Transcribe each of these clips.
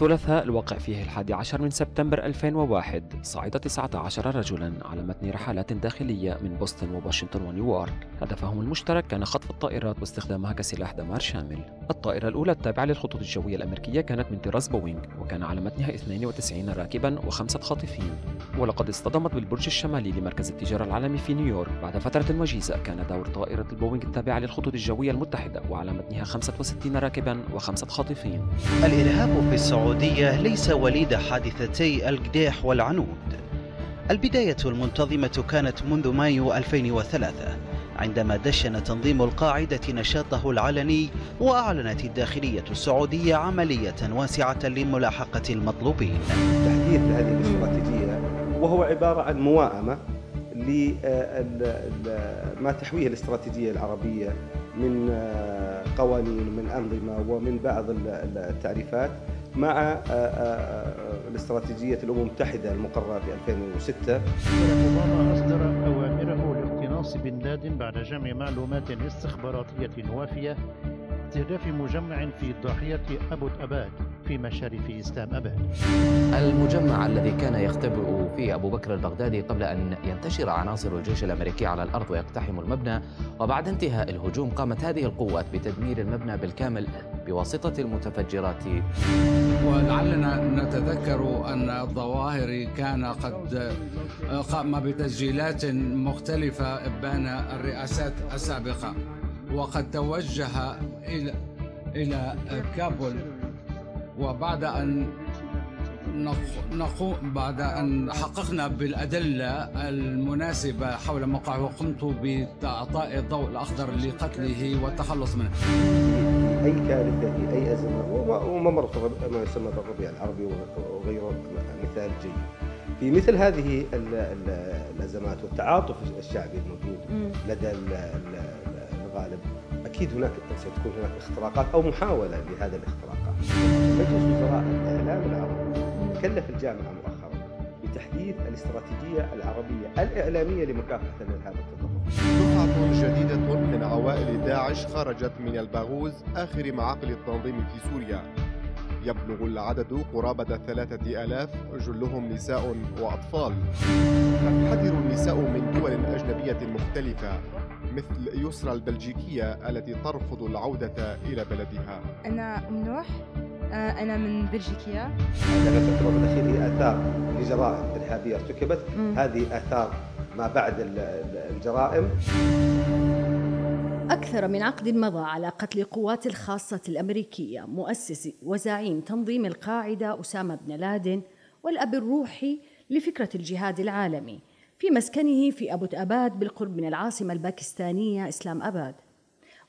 ثلاثاء الواقع فيه 11 من سبتمبر 2001 صعد 19 رجلا على متن رحلات داخلية من بوسطن وواشنطن ونيويورك. هدفهم المشترك كان خطف الطائرات واستخدامها كسلاح دمار شامل. الطائرة الأولى التابعة للخطوط الجوية الأمريكية كانت من طراز بوينغ، وكان على متنها 92 راكبا و5 خاطفين، ولقد اصطدمت بالبرج الشمالي لمركز التجارة العالمي في نيويورك. بعد فترة وجيزة كان دور طائرة البوينغ التابعة للخطوط الجوية المتحدة وعلى متنها 65 راكبا و5 خاطفين. الإرهاب في السعودية ليس وليد حادثتي القديح والعنود. البداية المنتظمة كانت منذ مايو 2003 عندما دشن تنظيم القاعدة نشاطه العلني، وأعلنت الداخلية السعودية عملية واسعة لملاحقة المطلوبين. تحديث هذه الاستراتيجية وهو عبارة عن موائمة لما تحويه الاستراتيجية العربية من قوانين ومن أنظمة ومن بعض التعريفات مع الاستراتيجية الأمم المتحدة المقررة في 2006. أوباما أصدر أوامره لاقتناص بن لادن بعد جمع معلومات استخباراتية وافية، استهداف مجمع في ضاحية أبوتاباد في مشارف إسلام أباد. المجمع الذي كان يختبئ فيه أبو بكر البغدادي قبل أن ينتشر عناصر الجيش الأمريكي على الأرض ويقتحم المبنى، وبعد انتهاء الهجوم قامت هذه القوات بتدمير المبنى بالكامل بواسطة المتفجرات. ولعلنا نتذكر أن الظواهري كان قد قام بتسجيلات مختلفة إبان الرئاسات السابقة، وقد توجه إلى كابول، وبعد أن حققنا بالأدلة المناسبة حول موقعه قمت بإعطاء الضوء الأخضر لقتله والتخلص منه. أي كارثة في أي أزمة، وممرت ما يسمى بالربيع العربي وغيره مثال جيد في مثل هذه الأزمات والتعاطف الشعبي الموجود لدى غالب. أكيد هناك ستكون هناك اختراقات أو محاولة لهذا الاختراقات. مجلس وزراء الإعلام العربي كلف الجامعة مؤخرا بتحديث الاستراتيجية العربية الإعلامية لمكافحة الإرهاب والتطرف. دفعة جديدة من عوائل داعش خرجت من الباغوز آخر معاقل التنظيم في سوريا. يبلغ العدد قرابة 3000 جلهم نساء وأطفال. تحذر النساء من دول أجنبية مختلفة مثل يسرى البلجيكية التي ترفض العودة إلى بلدها. أنا منوح، أنا من بلجيكيا. هذا الفترة الأخيرة آثار لجرائم إرهابية ارتكبت، هذه آثار ما بعد الجرائم. أكثر من عقد مضى على قتل القوات الخاصة الأمريكية مؤسس وزعيم تنظيم القاعدة أسامة بن لادن والأب الروحي لفكرة الجهاد العالمي في مسكنه في أبوتاباد بالقرب من العاصمة الباكستانية إسلام أباد،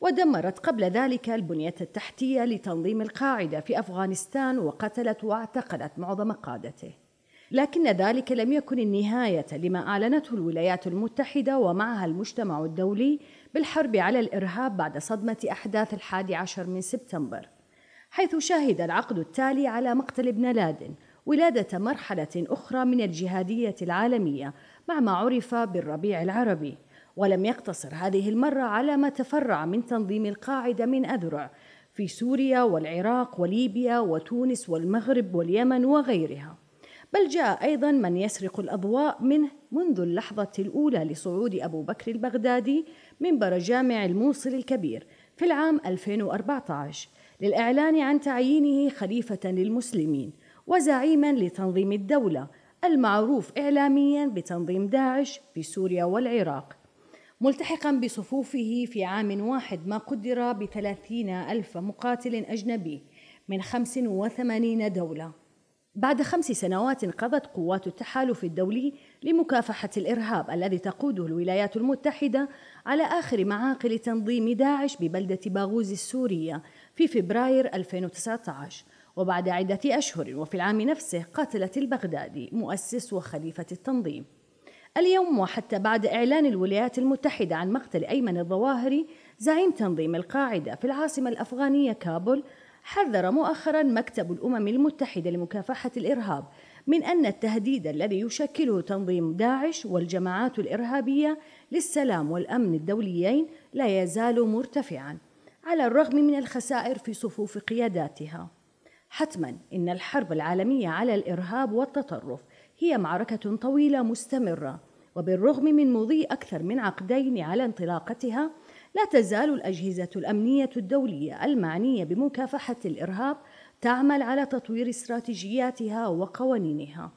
ودمرت قبل ذلك البنية التحتية لتنظيم القاعدة في أفغانستان وقتلت واعتقلت معظم قادته. لكن ذلك لم يكن النهاية لما أعلنته الولايات المتحدة ومعها المجتمع الدولي بالحرب على الإرهاب بعد صدمة أحداث 11 من سبتمبر، حيث شهد العقد التالي على مقتل ابن لادن ولادة مرحلة أخرى من الجهادية العالمية مع ما عرف بالربيع العربي، ولم يقتصر هذه المرة على ما تفرع من تنظيم القاعدة من أذرع في سوريا والعراق وليبيا وتونس والمغرب واليمن وغيرها، بل جاء أيضا من يسرق الأضواء منه منذ اللحظة الأولى لصعود أبو بكر البغدادي منبر جامع الموصل الكبير في العام 2014 للإعلان عن تعيينه خليفة للمسلمين وزعيما لتنظيم الدولة المعروف إعلاميا بتنظيم داعش في سوريا والعراق، ملتحقا بصفوفه في عام واحد ما قدر ب30,000 مقاتل أجنبي من 85 دولة. بعد 5 سنوات قضت قوات التحالف الدولي لمكافحة الإرهاب الذي تقوده الولايات المتحدة على آخر معاقل تنظيم داعش ببلدة باغوز السورية في فبراير 2019، وبعد عدة أشهر وفي العام نفسه قاتلت البغدادي مؤسس وخليفة التنظيم. اليوم وحتى بعد إعلان الولايات المتحدة عن مقتل أيمن الظواهري زعيم تنظيم القاعدة في العاصمة الأفغانية كابول، حذر مؤخرا مكتب الأمم المتحدة لمكافحة الإرهاب من أن التهديد الذي يشكله تنظيم داعش والجماعات الإرهابية للسلام والأمن الدوليين لا يزال مرتفعا على الرغم من الخسائر في صفوف قياداتها. حتماً إن الحرب العالمية على الإرهاب والتطرف هي معركة طويلة مستمرة، وبالرغم من مضي أكثر من عقدين على انطلاقتها، لا تزال الأجهزة الأمنية الدولية المعنية بمكافحة الإرهاب تعمل على تطوير استراتيجياتها وقوانينها.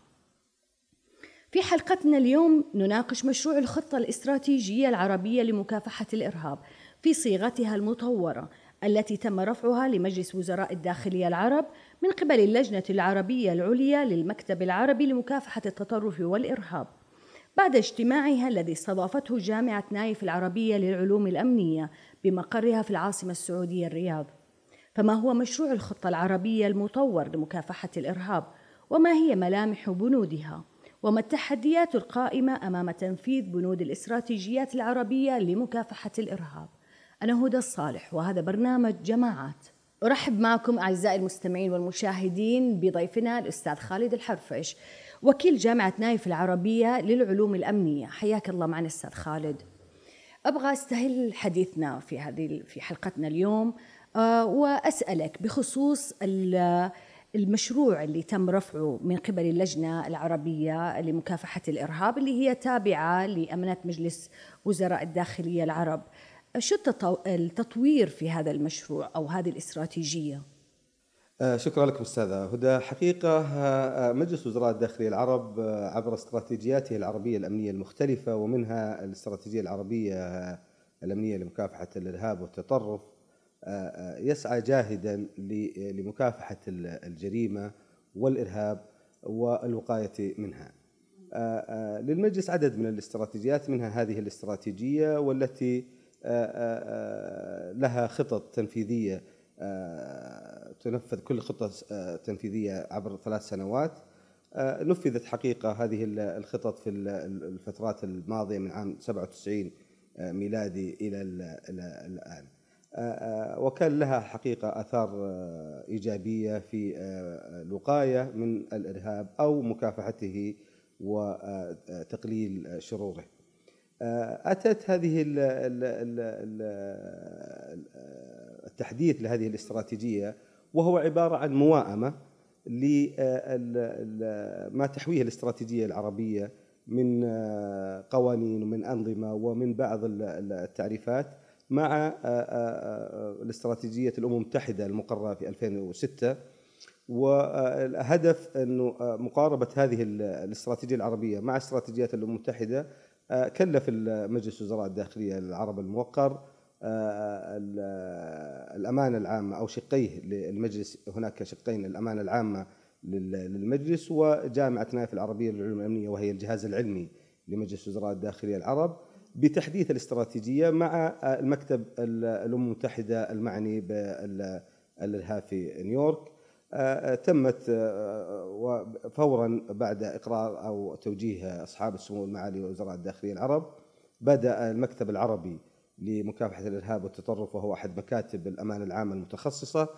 في حلقتنا اليوم نناقش مشروع الخطة الاستراتيجية العربية لمكافحة الإرهاب في صيغتها المطورة، التي تم رفعها لمجلس وزراء الداخلية العرب من قبل اللجنة العربية العليا للمكتب العربي لمكافحة التطرف والإرهاب، بعد اجتماعها الذي استضافته جامعة نايف العربية للعلوم الأمنية بمقرها في العاصمة السعودية الرياض. فما هو مشروع الخطة العربية المطور لمكافحة الإرهاب؟ وما هي ملامح بنودها؟ وما التحديات القائمة أمام تنفيذ بنود الاستراتيجيات العربية لمكافحة الإرهاب؟ أنا هدى الصالح وهذا برنامج جماعات. أرحب معكم أعزائي المستمعين والمشاهدين بضيفنا الأستاذ خالد الحرفش، وكيل جامعة نايف العربية للعلوم الأمنية. حياك الله معنا أستاذ خالد. أبغى أستهل حديثنا في حلقتنا اليوم وأسألك بخصوص المشروع اللي تم رفعه من قبل اللجنة العربية لمكافحة الإرهاب اللي هي تابعة لأمانة مجلس وزراء الداخلية العرب. شو التطوير في هذا المشروع أو هذه الاستراتيجية؟ شكرا لكم أستاذة هدى. حقيقة مجلس وزراء الداخلية العرب عبر استراتيجياته العربية الأمنية المختلفة، ومنها الاستراتيجية العربية الأمنية لمكافحة الإرهاب والتطرف، يسعى جاهدا لمكافحة الجريمة والإرهاب والوقاية منها. للمجلس عدد من الاستراتيجيات، منها هذه الاستراتيجية والتي لها خطط تنفيذية تنفذ كل خطة تنفيذية عبر 3 سنوات. نفذت حقيقة هذه الخطط في الفترات الماضية من عام 97 ميلادي إلى الآن، وكان لها حقيقة آثار إيجابية في الوقاية من الإرهاب أو مكافحته وتقليل شروره. أتت هذه التحديث لهذه الاستراتيجية، وهو عبارة عن موائمة لما تحويه الاستراتيجية العربية من قوانين ومن أنظمة ومن بعض التعريفات، مع الاستراتيجية الأمم المتحدة المقررة في 2006. والهدف أنه مقاربة هذه الاستراتيجية العربية مع استراتيجيات الأمم المتحدة. كلف مجلس وزراء الداخلية العرب الموقر الأمانة العامة أو شقيه للمجلس، هناك شقين، الأمانة العامة للمجلس وجامعة نايف العربية للعلوم الأمنية، وهي الجهاز العلمي لمجلس وزراء الداخلية العرب، بتحديث الاستراتيجية مع المكتب الأمم المتحدة المعني بالإرهاب في نيويورك. تمت فورا بعد إقرار أو توجيه أصحاب السمو المعالي وزراء الداخلية العرب، بدأ المكتب العربي لمكافحة الإرهاب والتطرف، وهو أحد مكاتب الأمانة العامة المتخصصة،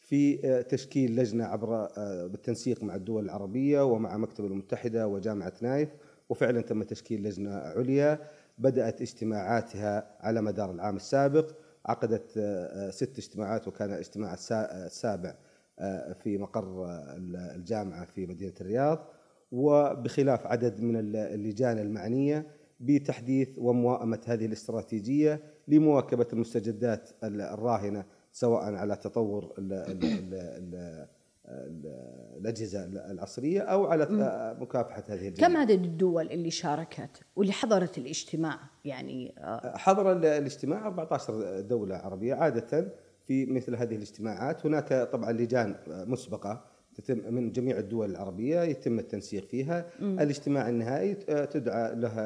في تشكيل لجنة عبر بالتنسيق مع الدول العربية ومع مكتب الأمم المتحدة وجامعة نايف. وفعلا تم تشكيل لجنة عليا بدأت اجتماعاتها على مدار العام السابق، عقدت 6 اجتماعات، وكان الاجتماع السابع في مقر الجامعة في مدينة الرياض، وبخلاف عدد من اللجان المعنية بتحديث وموائمة هذه الاستراتيجية لمواكبة المستجدات الراهنة، سواء على تطور الأجهزة العصرية أو على مكافحة هذه الجريمة. كم عدد الدول اللي شاركت واللي حضرت الاجتماع؟ يعني حضر الاجتماع 14 دولة عربية. عادة في مثل هذه الاجتماعات هناك طبعا لجان مسبقة تتم من جميع الدول العربية، يتم التنسيق فيها. الاجتماع النهائي تدعى لها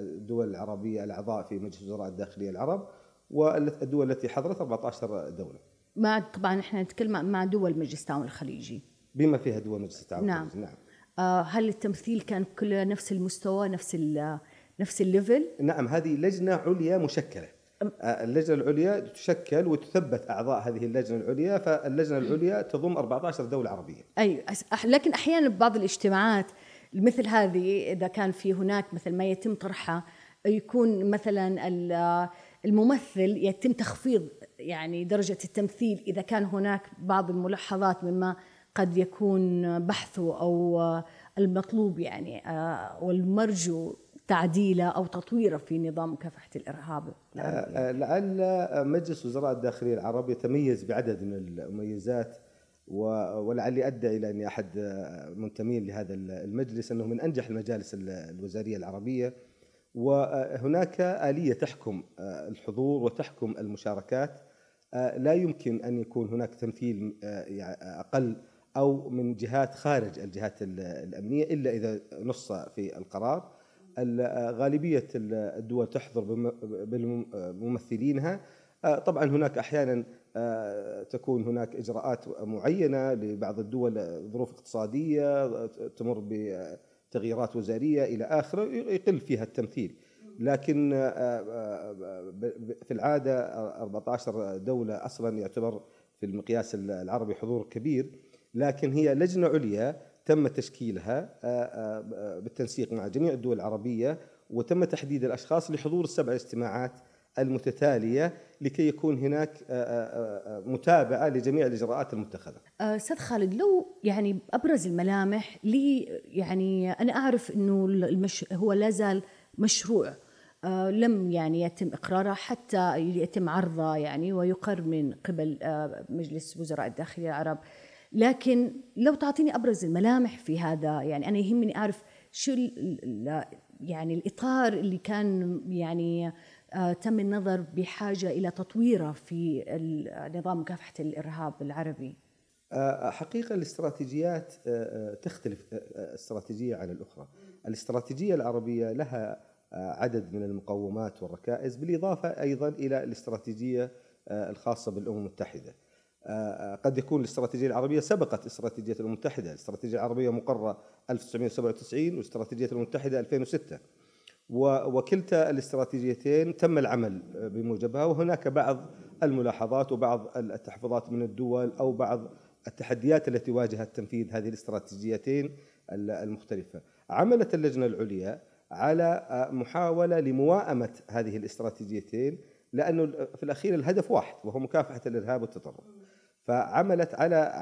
الدول العربية الأعضاء في مجلس وزراء الداخلية العرب، والدول التي حضرت 14 دولة. ما طبعا احنا نتكلم مع دول مجلس التعاون الخليجي بما فيها دول مجلس التعاون الخليجي. نعم. هل التمثيل كان كله نفس المستوى، نفس الليفل؟ نعم، هذه لجنة عليا مشكلة. اللجنة العليا تشكل وتثبت أعضاء هذه اللجنة العليا، فاللجنة العليا تضم 14 دولة عربية. أي لكن أحيانا ببعض الاجتماعات مثل هذه إذا كان في هناك مثل ما يتم طرحه، يكون مثلا الممثل يتم تخفيض يعني درجة التمثيل إذا كان هناك بعض الملاحظات مما قد يكون بحثه أو المطلوب يعني والمرجو تعديله أو تطويره في نظام مكافحة الإرهاب. لأن مجلس وزراء الداخلية العربي يتميز بعدد من المميزات، ولعلي أدى إلى أن أحد منتمين لهذا المجلس أنه من أنجح المجالس الوزارية العربية، وهناك آلية تحكم الحضور وتحكم المشاركات، لا يمكن أن يكون هناك تمثيل أقل أو من جهات خارج الجهات الأمنية إلا إذا نص في القرار. غالبية الدول تحضر بممثلينها، طبعا هناك أحيانا تكون هناك إجراءات معينة لبعض الدول، ظروف اقتصادية تمر بتغييرات وزارية إلى آخره يقل فيها التمثيل، لكن في العادة 14 دولة أصلا يعتبر في المقياس العربي حضور كبير، لكن هي لجنة عليا تم تشكيلها بالتنسيق مع جميع الدول العربية، وتم تحديد الأشخاص لحضور 7 اجتماعات المتتالية لكي يكون هناك متابعة لجميع الإجراءات المتخذة. أستاذ خالد، لو يعني أبرز الملامح لي، يعني أنا أعرف أنه هو لازال مشروع لم يعني يتم إقراره حتى يتم عرضه يعني ويقر من قبل مجلس وزراء الداخلية العرب، لكن لو تعطيني أبرز الملامح في هذا، يعني أنا يهمني أعرف شو يعني الإطار اللي كان يعني تم النظر بحاجة إلى تطويره في نظام مكافحة الإرهاب العربي. حقيقة الاستراتيجيات تختلف استراتيجية عن الأخرى. الاستراتيجية العربية لها عدد من المقومات والركائز، بالإضافة أيضا إلى الاستراتيجية الخاصة بالأمم المتحدة. قد يكون الاستراتيجية العربية سبقت استراتيجية الأمم المتحدة. الاستراتيجية العربية مقرة 1997 واستراتيجية الأمم المتحدة 2006، وكلتا الاستراتيجيتين تم العمل بموجبها، وهناك بعض الملاحظات وبعض التحفظات من الدول أو بعض التحديات التي واجهت تنفيذ هذه الاستراتيجيتين المختلفة. عملت اللجنة العليا على محاولة لمواءمة هذه الاستراتيجيتين، لأنه في الأخير الهدف واحد وهو مكافحة الإرهاب والتطرف، فعملت على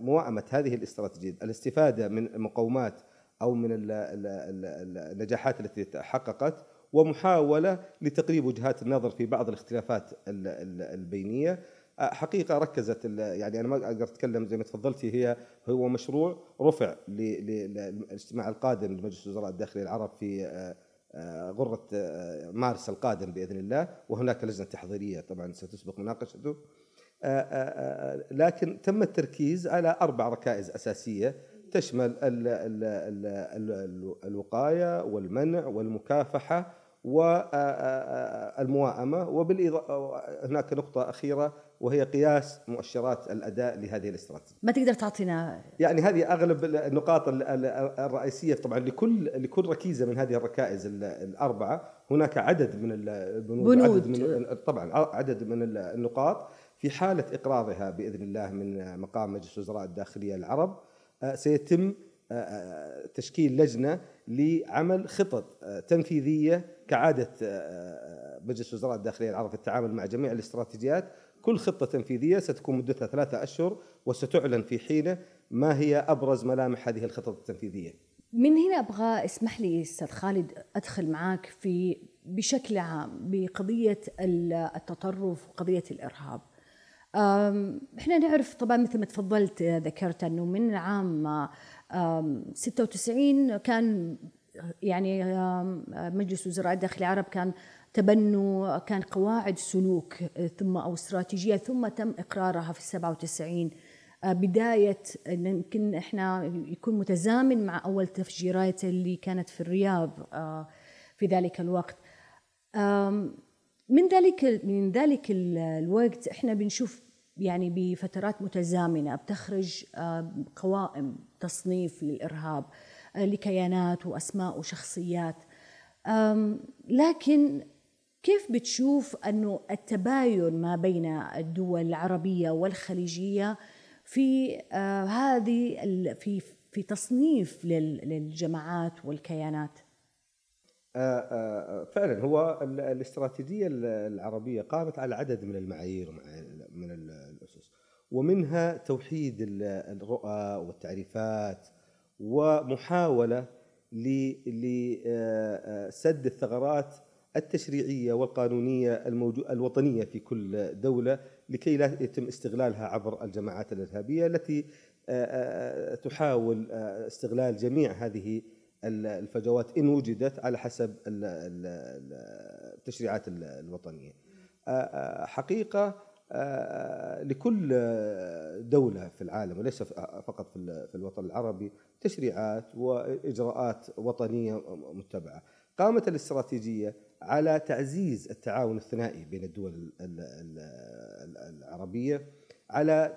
مواءمة هذه الاستراتيجية، الاستفادة من مقومات أو من النجاحات التي تحققت، ومحاولة لتقريب وجهات النظر في بعض الاختلافات البينية. حقيقة ركزت يعني أنا ما أقدر أتكلم زي ما تفضلتي، هو مشروع رفع للاجتماع القادم لمجلس وزراء الداخلية العرب في غرة مارس القادم بإذن الله، وهناك لجنة تحضيرية طبعا ستسبق مناقشته، لكن تم التركيز على 4 ركائز أساسية تشمل الوقاية والمنع والمكافحة والمواءمة، وبالإضافة هناك نقطة أخيرة وهي قياس مؤشرات الأداء لهذه الاستراتيجية. ما تقدر تعطينا يعني هذه أغلب النقاط الرئيسية طبعا لكل ركيزة من هذه الركائز 4 هناك عدد من البنود عدد من طبعا عدد من النقاط. في حالة إقرارها بإذن الله من مقام مجلس وزراء الداخلية العرب سيتم تشكيل لجنة لعمل خطط تنفيذية كعادة مجلس وزراء الداخلية العرب في التعامل مع جميع الاستراتيجيات. كل خطة تنفيذية ستكون مدتها 3 أشهر، وستعلن في حينه ما هي أبرز ملامح هذه الخطط التنفيذية. من هنا أبغى اسمح لي أستاذ خالد أدخل معاك في بشكل عام بقضية التطرف وقضية الإرهاب. إحنا نعرف طبعا مثل ما تفضلت ذكرت أنه من عام 96 كان يعني مجلس وزراء الداخلية العرب كان تبنوا كان قواعد سلوك ثم أو استراتيجية، ثم تم إقرارها في 97 بداية يمكن إحنا يكون متزامن مع أول تفجيرات اللي كانت في الرياض في ذلك الوقت. من ذلك الوقت إحنا بنشوف يعني بفترات متزامنة بتخرج قوائم تصنيف للإرهاب لكيانات وأسماء وشخصيات، لكن كيف بتشوف أنه التباين ما بين الدول العربية والخليجية في هذه في تصنيف للجماعات والكيانات؟ فعلا هو الاستراتيجية العربية قامت على عدد من المعايير من الأسس، ومنها توحيد الرؤى والتعريفات ومحاولة لسد الثغرات التشريعية والقانونية الوطنية في كل دولة لكي لا يتم استغلالها عبر الجماعات الإرهابية التي تحاول استغلال جميع هذه الفجوات إن وجدت على حسب التشريعات الوطنية. حقيقة لكل دولة في العالم وليس فقط في الوطن العربي تشريعات وإجراءات وطنية متبعة. قامت الاستراتيجية على تعزيز التعاون الثنائي بين الدول العربية، على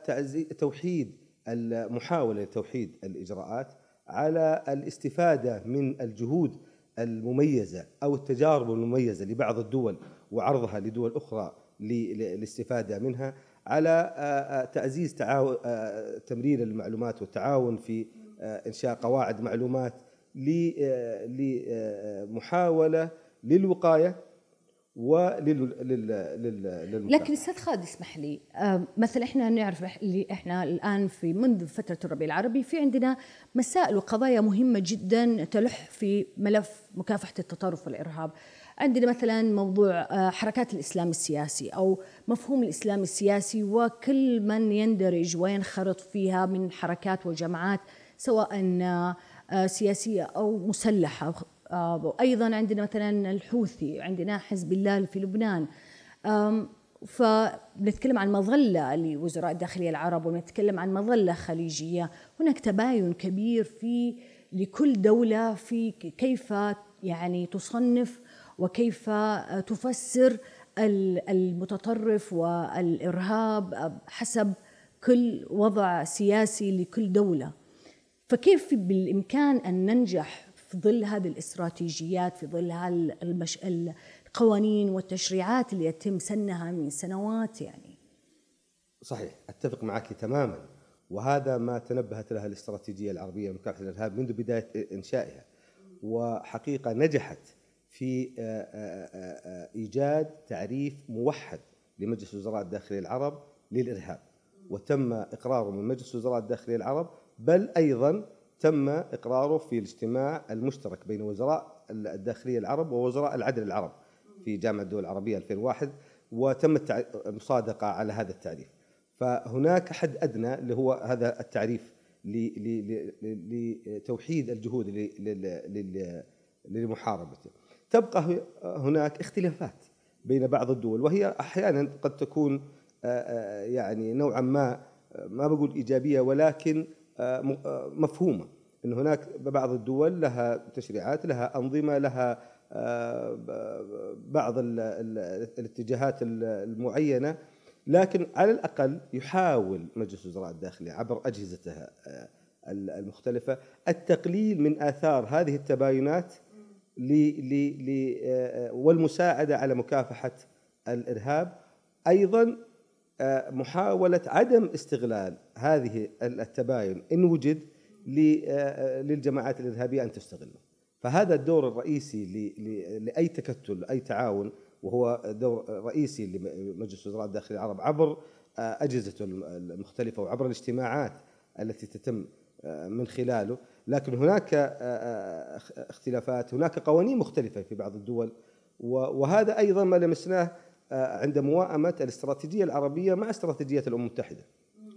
توحيد المحاولة لتوحيد الإجراءات، على الاستفادة من الجهود المميزة أو التجارب المميزة لبعض الدول وعرضها لدول أخرى للاستفادة منها، على تعزيز تمرير المعلومات والتعاون في إنشاء قواعد معلومات لمحاولة للوقاية وللمكافحة. لكن أستاذ خالد اسمح لي، مثلا إحنا نعرف اللي إحنا الآن في منذ فترة الربيع العربي في عندنا مسائل وقضايا مهمة جدا تلح في ملف مكافحة التطرف والإرهاب. عندنا مثلا موضوع حركات الإسلام السياسي أو مفهوم الإسلام السياسي وكل من يندرج وينخرط فيها من حركات وجماعات سواء سياسية أو مسلحة. وأيضا عندنا مثلا الحوثي، عندنا حزب الله في لبنان. فنتكلم عن مظلة لوزراء الداخلية العرب ونتكلم عن مظلة خليجية. هناك تباين كبير في لكل دولة في كيف يعني تصنف وكيف تفسر المتطرف والإرهاب حسب كل وضع سياسي لكل دولة. فكيف بالإمكان أن ننجح في ظل هذه الاستراتيجيات، في ظل القوانين والتشريعات اللي يتم سنها من سنوات؟ يعني صحيح، أتفق معك تماما، وهذا ما تنبهت لها الاستراتيجية العربية لمكافحة الإرهاب منذ بداية إنشائها، وحقيقة نجحت في إيجاد تعريف موحد لمجلس وزراء الداخلية العرب للإرهاب، وتم إقراره من مجلس وزراء الداخلية العرب، بل أيضا تم إقراره في الاجتماع المشترك بين وزراء الداخلية العرب ووزراء العدل العرب في جامعة الدول العربية 2001، وتم المصادقة على هذا التعريف. فهناك حد أدنى اللي هو هذا التعريف لتوحيد الجهود لمحاربته. تبقى هناك اختلافات بين بعض الدول، وهي أحيانا قد تكون يعني نوعا ما بقول إيجابية، ولكن مفهومة أن هناك بعض الدول لها تشريعات، لها أنظمة، لها بعض الاتجاهات المعينة، لكن على الأقل يحاول مجلس وزراء الداخلية عبر أجهزتها المختلفة التقليل من آثار هذه التباينات والمساعدة على مكافحة الإرهاب. أيضاً محاولة عدم استغلال هذه التباين إن وجد للجماعات الإرهابية أن تستغله. فهذا الدور الرئيسي لأي تكتل، أي تعاون، وهو دور رئيسي لمجلس وزراء الداخلية العرب عبر أجهزته المختلفة وعبر الاجتماعات التي تتم من خلاله. لكن هناك اختلافات، هناك قوانين مختلفة في بعض الدول، وهذا أيضا ما لمسناه عند موائمة الاستراتيجية العربية مع استراتيجية الأمم المتحدة.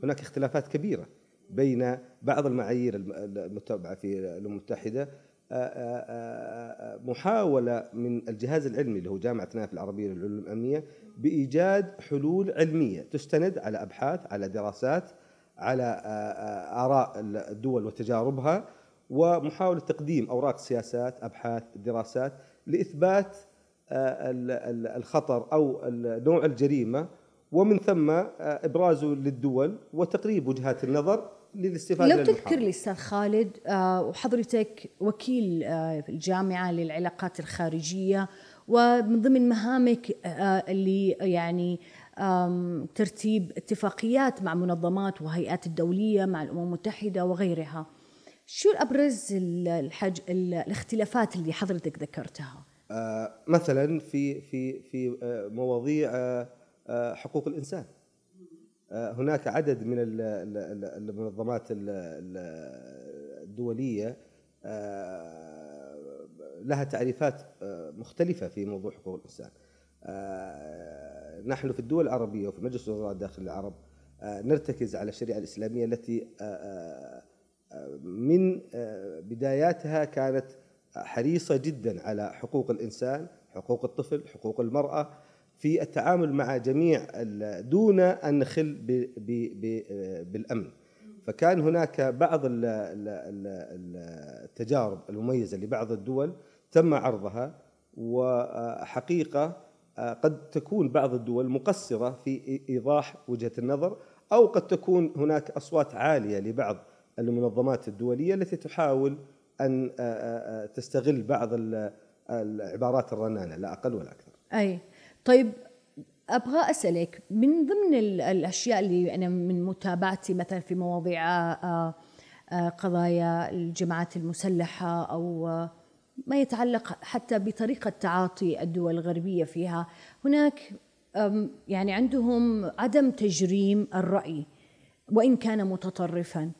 هناك اختلافات كبيرة بين بعض المعايير المتبعة في الأمم المتحدة. محاولة من الجهاز العلمي اللي هو جامعة نايف العربية للعلوم الأمنية بإيجاد حلول علمية تستند على أبحاث، على دراسات، على آراء الدول وتجاربها، ومحاولة تقديم أوراق سياسات، أبحاث، دراسات لإثبات الخطر أو نوع الجريمة، ومن ثم إبرازه للدول وتقريب وجهات النظر للاستفادة. لو تذكر لي أستاذ خالد، وحضرتك وكيل الجامعة للعلاقات الخارجية، ومن ضمن مهامك اللي يعني ترتيب اتفاقيات مع منظمات وهيئات الدولية، مع الأمم المتحدة وغيرها، شو أبرز الاختلافات اللي حضرتك ذكرتها؟ مثلا في في في مواضيع حقوق الإنسان. هناك عدد من المنظمات الدولية لها تعريفات مختلفة في موضوع حقوق الإنسان. نحن في الدول العربية وفي مجلس وزراء الداخل العرب نرتكز على الشريعة الإسلامية التي من بداياتها كانت حريصة جدا على حقوق الإنسان، حقوق الطفل، حقوق المرأة في التعامل مع جميع دون أن نخل بالأمن. فكان هناك بعض التجارب المميزة لبعض الدول تم عرضها، وحقيقة قد تكون بعض الدول مقصرة في إيضاح وجهة النظر، أو قد تكون هناك أصوات عالية لبعض المنظمات الدولية التي تحاول أن تستغل بعض العبارات الرنانة لا أقل ولا أكثر. أي طيب، أبغى أسألك من ضمن الأشياء اللي أنا من متابعتي مثلا في مواضيع قضايا الجماعات المسلحة أو ما يتعلق حتى بطريقة تعاطي الدول الغربية فيها، هناك يعني عندهم عدم تجريم الرأي وإن كان متطرفا،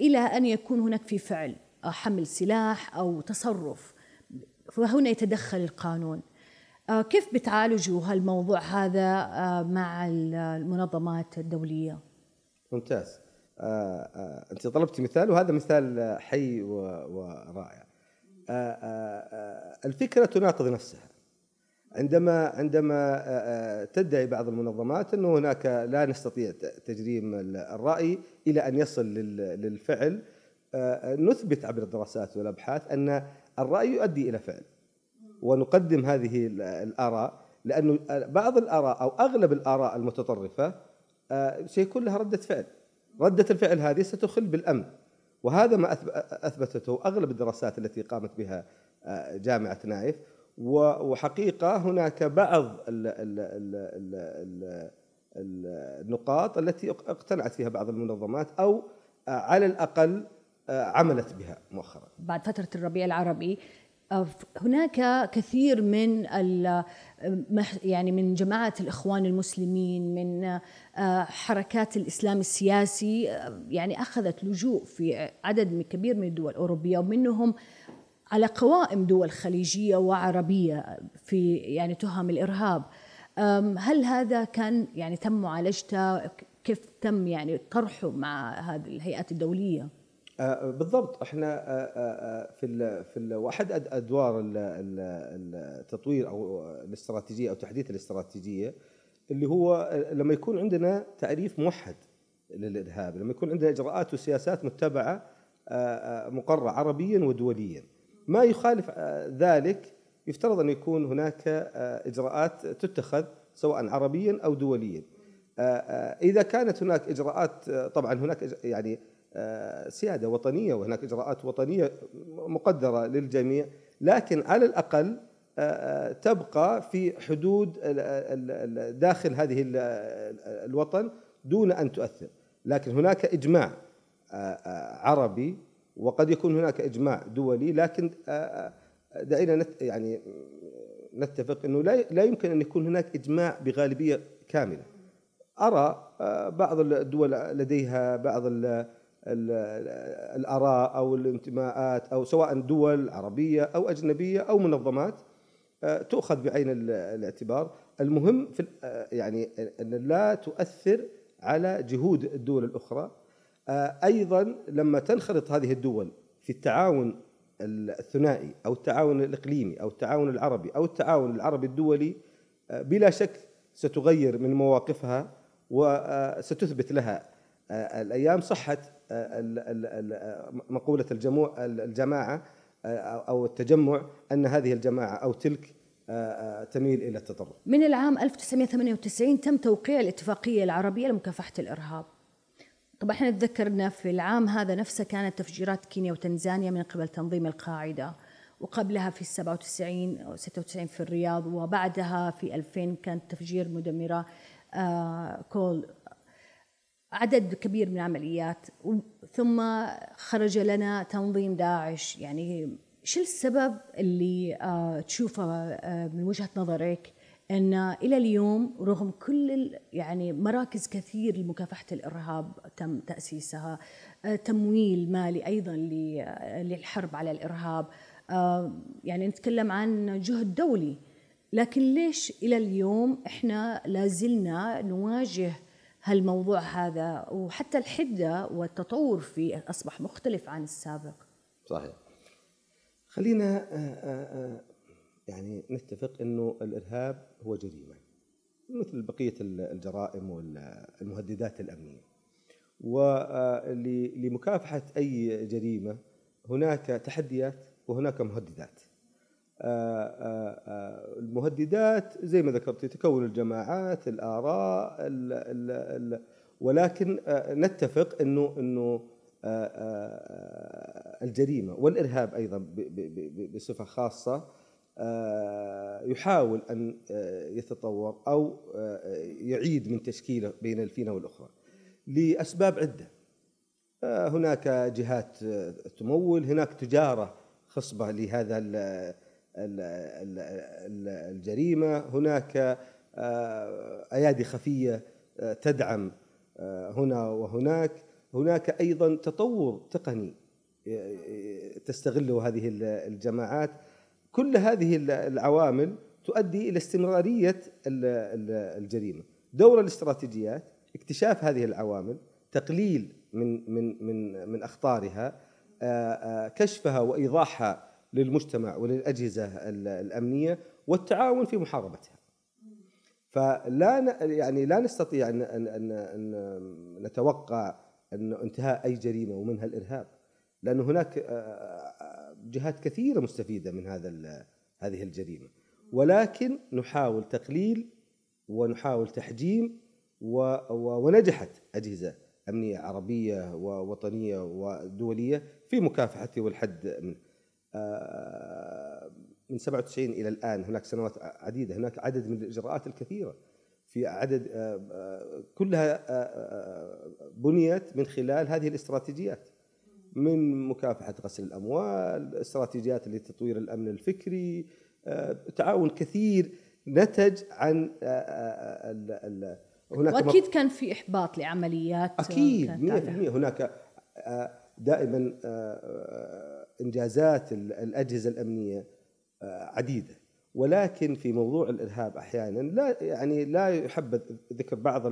إلى أن يكون هناك في فعل حمل سلاح أو تصرف، فهنا يتدخل القانون. كيف بتعالجوا هالموضوع هذا مع المنظمات الدولية؟ ممتاز، أنت طلبت مثال وهذا مثال حي ورائع. الفكرة تناقض نفسها. عندما تدعي بعض المنظمات أنه هناك لا نستطيع تجريم الرأي إلى أن يصل للفعل، نثبت عبر الدراسات والأبحاث أن الرأي يؤدي إلى فعل، ونقدم هذه الآراء، لأن بعض الآراء أو أغلب الآراء المتطرفة سيكون لها ردة فعل، ردة الفعل هذه ستخل بالأمن، وهذا ما أثبتته أغلب الدراسات التي قامت بها جامعة نايف. وحقيقة هناك بعض النقاط التي اقتنعت فيها بعض المنظمات أو على الأقل عملت بها مؤخرا بعد فترة الربيع العربي. هناك كثير من يعني من جماعة الإخوان المسلمين، من حركات الإسلام السياسي، يعني أخذت لجوء في عدد كبير من الدول الأوروبية، ومنهم على قوائم دول خليجية وعربية في يعني تهم الإرهاب. هل هذا كان يعني تم معالجته؟ كيف تم يعني طرحه مع هذه الهيئات الدولية؟ بالضبط، احنا في واحد ادوار التطوير او الاستراتيجيه او تحديث الاستراتيجيه، اللي هو لما يكون عندنا تعريف موحد للارهاب، لما يكون عندنا اجراءات وسياسات متبعه مقرره عربيا ودوليا، ما يخالف ذلك يفترض ان يكون هناك اجراءات تتخذ سواء عربيا او دوليا. اذا كانت هناك اجراءات، طبعا هناك يعني سيادة وطنية وهناك إجراءات وطنية مقدرة للجميع، لكن على الأقل تبقى في حدود داخل هذه الوطن دون أن تؤثر. لكن هناك إجماع عربي وقد يكون هناك إجماع دولي، لكن دعينا يعني نتفق أنه لا يمكن أن يكون هناك إجماع بغالبية كاملة. أرى بعض الدول لديها بعض الآراء أو الانتماءات، أو سواء دول عربية أو أجنبية أو منظمات تؤخذ بعين الاعتبار. المهم في يعني أن لا تؤثر على جهود الدول الأخرى. أيضا لما تنخرط هذه الدول في التعاون الثنائي أو التعاون الإقليمي أو التعاون العربي أو التعاون العربي الدولي، بلا شك ستغير من مواقفها، وستثبت لها الأيام صحة مقولة الجماعة أو التجمع، أن هذه الجماعة أو تلك تميل إلى التطرف. من العام 1998 تم توقيع الاتفاقية العربية لمكافحة الإرهاب. طبعا احنا تذكرنا في العام هذا نفسه كانت تفجيرات كينيا وتنزانيا من قبل تنظيم القاعدة، وقبلها في 97 أو 96 في الرياض، وبعدها في 2000 كان تفجير مدمرة كول، عدد كبير من العمليات. ثم خرج لنا تنظيم داعش، يعني شو السبب اللي تشوفه من وجهة نظرك أن إلى اليوم رغم كل يعني مراكز كثير لمكافحة الإرهاب تم تأسيسها، تمويل مالي أيضاً للحرب على الإرهاب، يعني نتكلم عن جهد دولي، لكن ليش إلى اليوم إحنا لازلنا نواجه هالموضوع هذا، وحتى الحدة والتطور فيه أصبح مختلف عن السابق؟ صحيح. خلينا يعني نتفق أنه الإرهاب هو جريمة مثل بقية الجرائم والمهددات الأمنية، ولمكافحة أي جريمة هناك تحديات وهناك مهددات. المهددات زي ما ذكرت تكون الجماعات، الآراء، ولكن نتفق أنه الجريمة والإرهاب أيضا بصفة خاصة يحاول أن يتطور أو يعيد من تشكيله بين الفينة والأخرى لأسباب عدة. هناك جهات تمول، هناك تجارة خصبة لهذا الجريمة، هناك أيادي خفية تدعم هنا وهناك، هناك أيضا تطور تقني تستغله هذه الجماعات. كل هذه العوامل تؤدي إلى استمرارية الجريمة. دور الاستراتيجيات اكتشاف هذه العوامل، تقليل من من من من أخطارها، كشفها وإيضاحها للمجتمع وللأجهزة الأمنية، والتعاون في محاربتها. فلا يعني لا نستطيع أن نتوقع أن انتهاء أي جريمة ومنها الإرهاب، لأن هناك جهات كثيرة مستفيدة من هذه الجريمة، ولكن نحاول تقليل ونحاول تحجيم، ونجحت أجهزة أمنية عربية ووطنية ودولية في مكافحة والحد من 97 إلى الآن. هناك سنوات عديدة، هناك عدد من الإجراءات الكثيرة، في عدد كلها بنيت من خلال هذه الاستراتيجيات، من مكافحة غسل الأموال، استراتيجيات لتطوير الأمن الفكري، تعاون كثير نتج عن هناك. وأكيد كان في إحباط لعمليات، أكيد 100%. هناك دائما إنجازات الأجهزة الأمنية عديدة، ولكن في موضوع الإرهاب أحيانا لا يحب ذكر بعض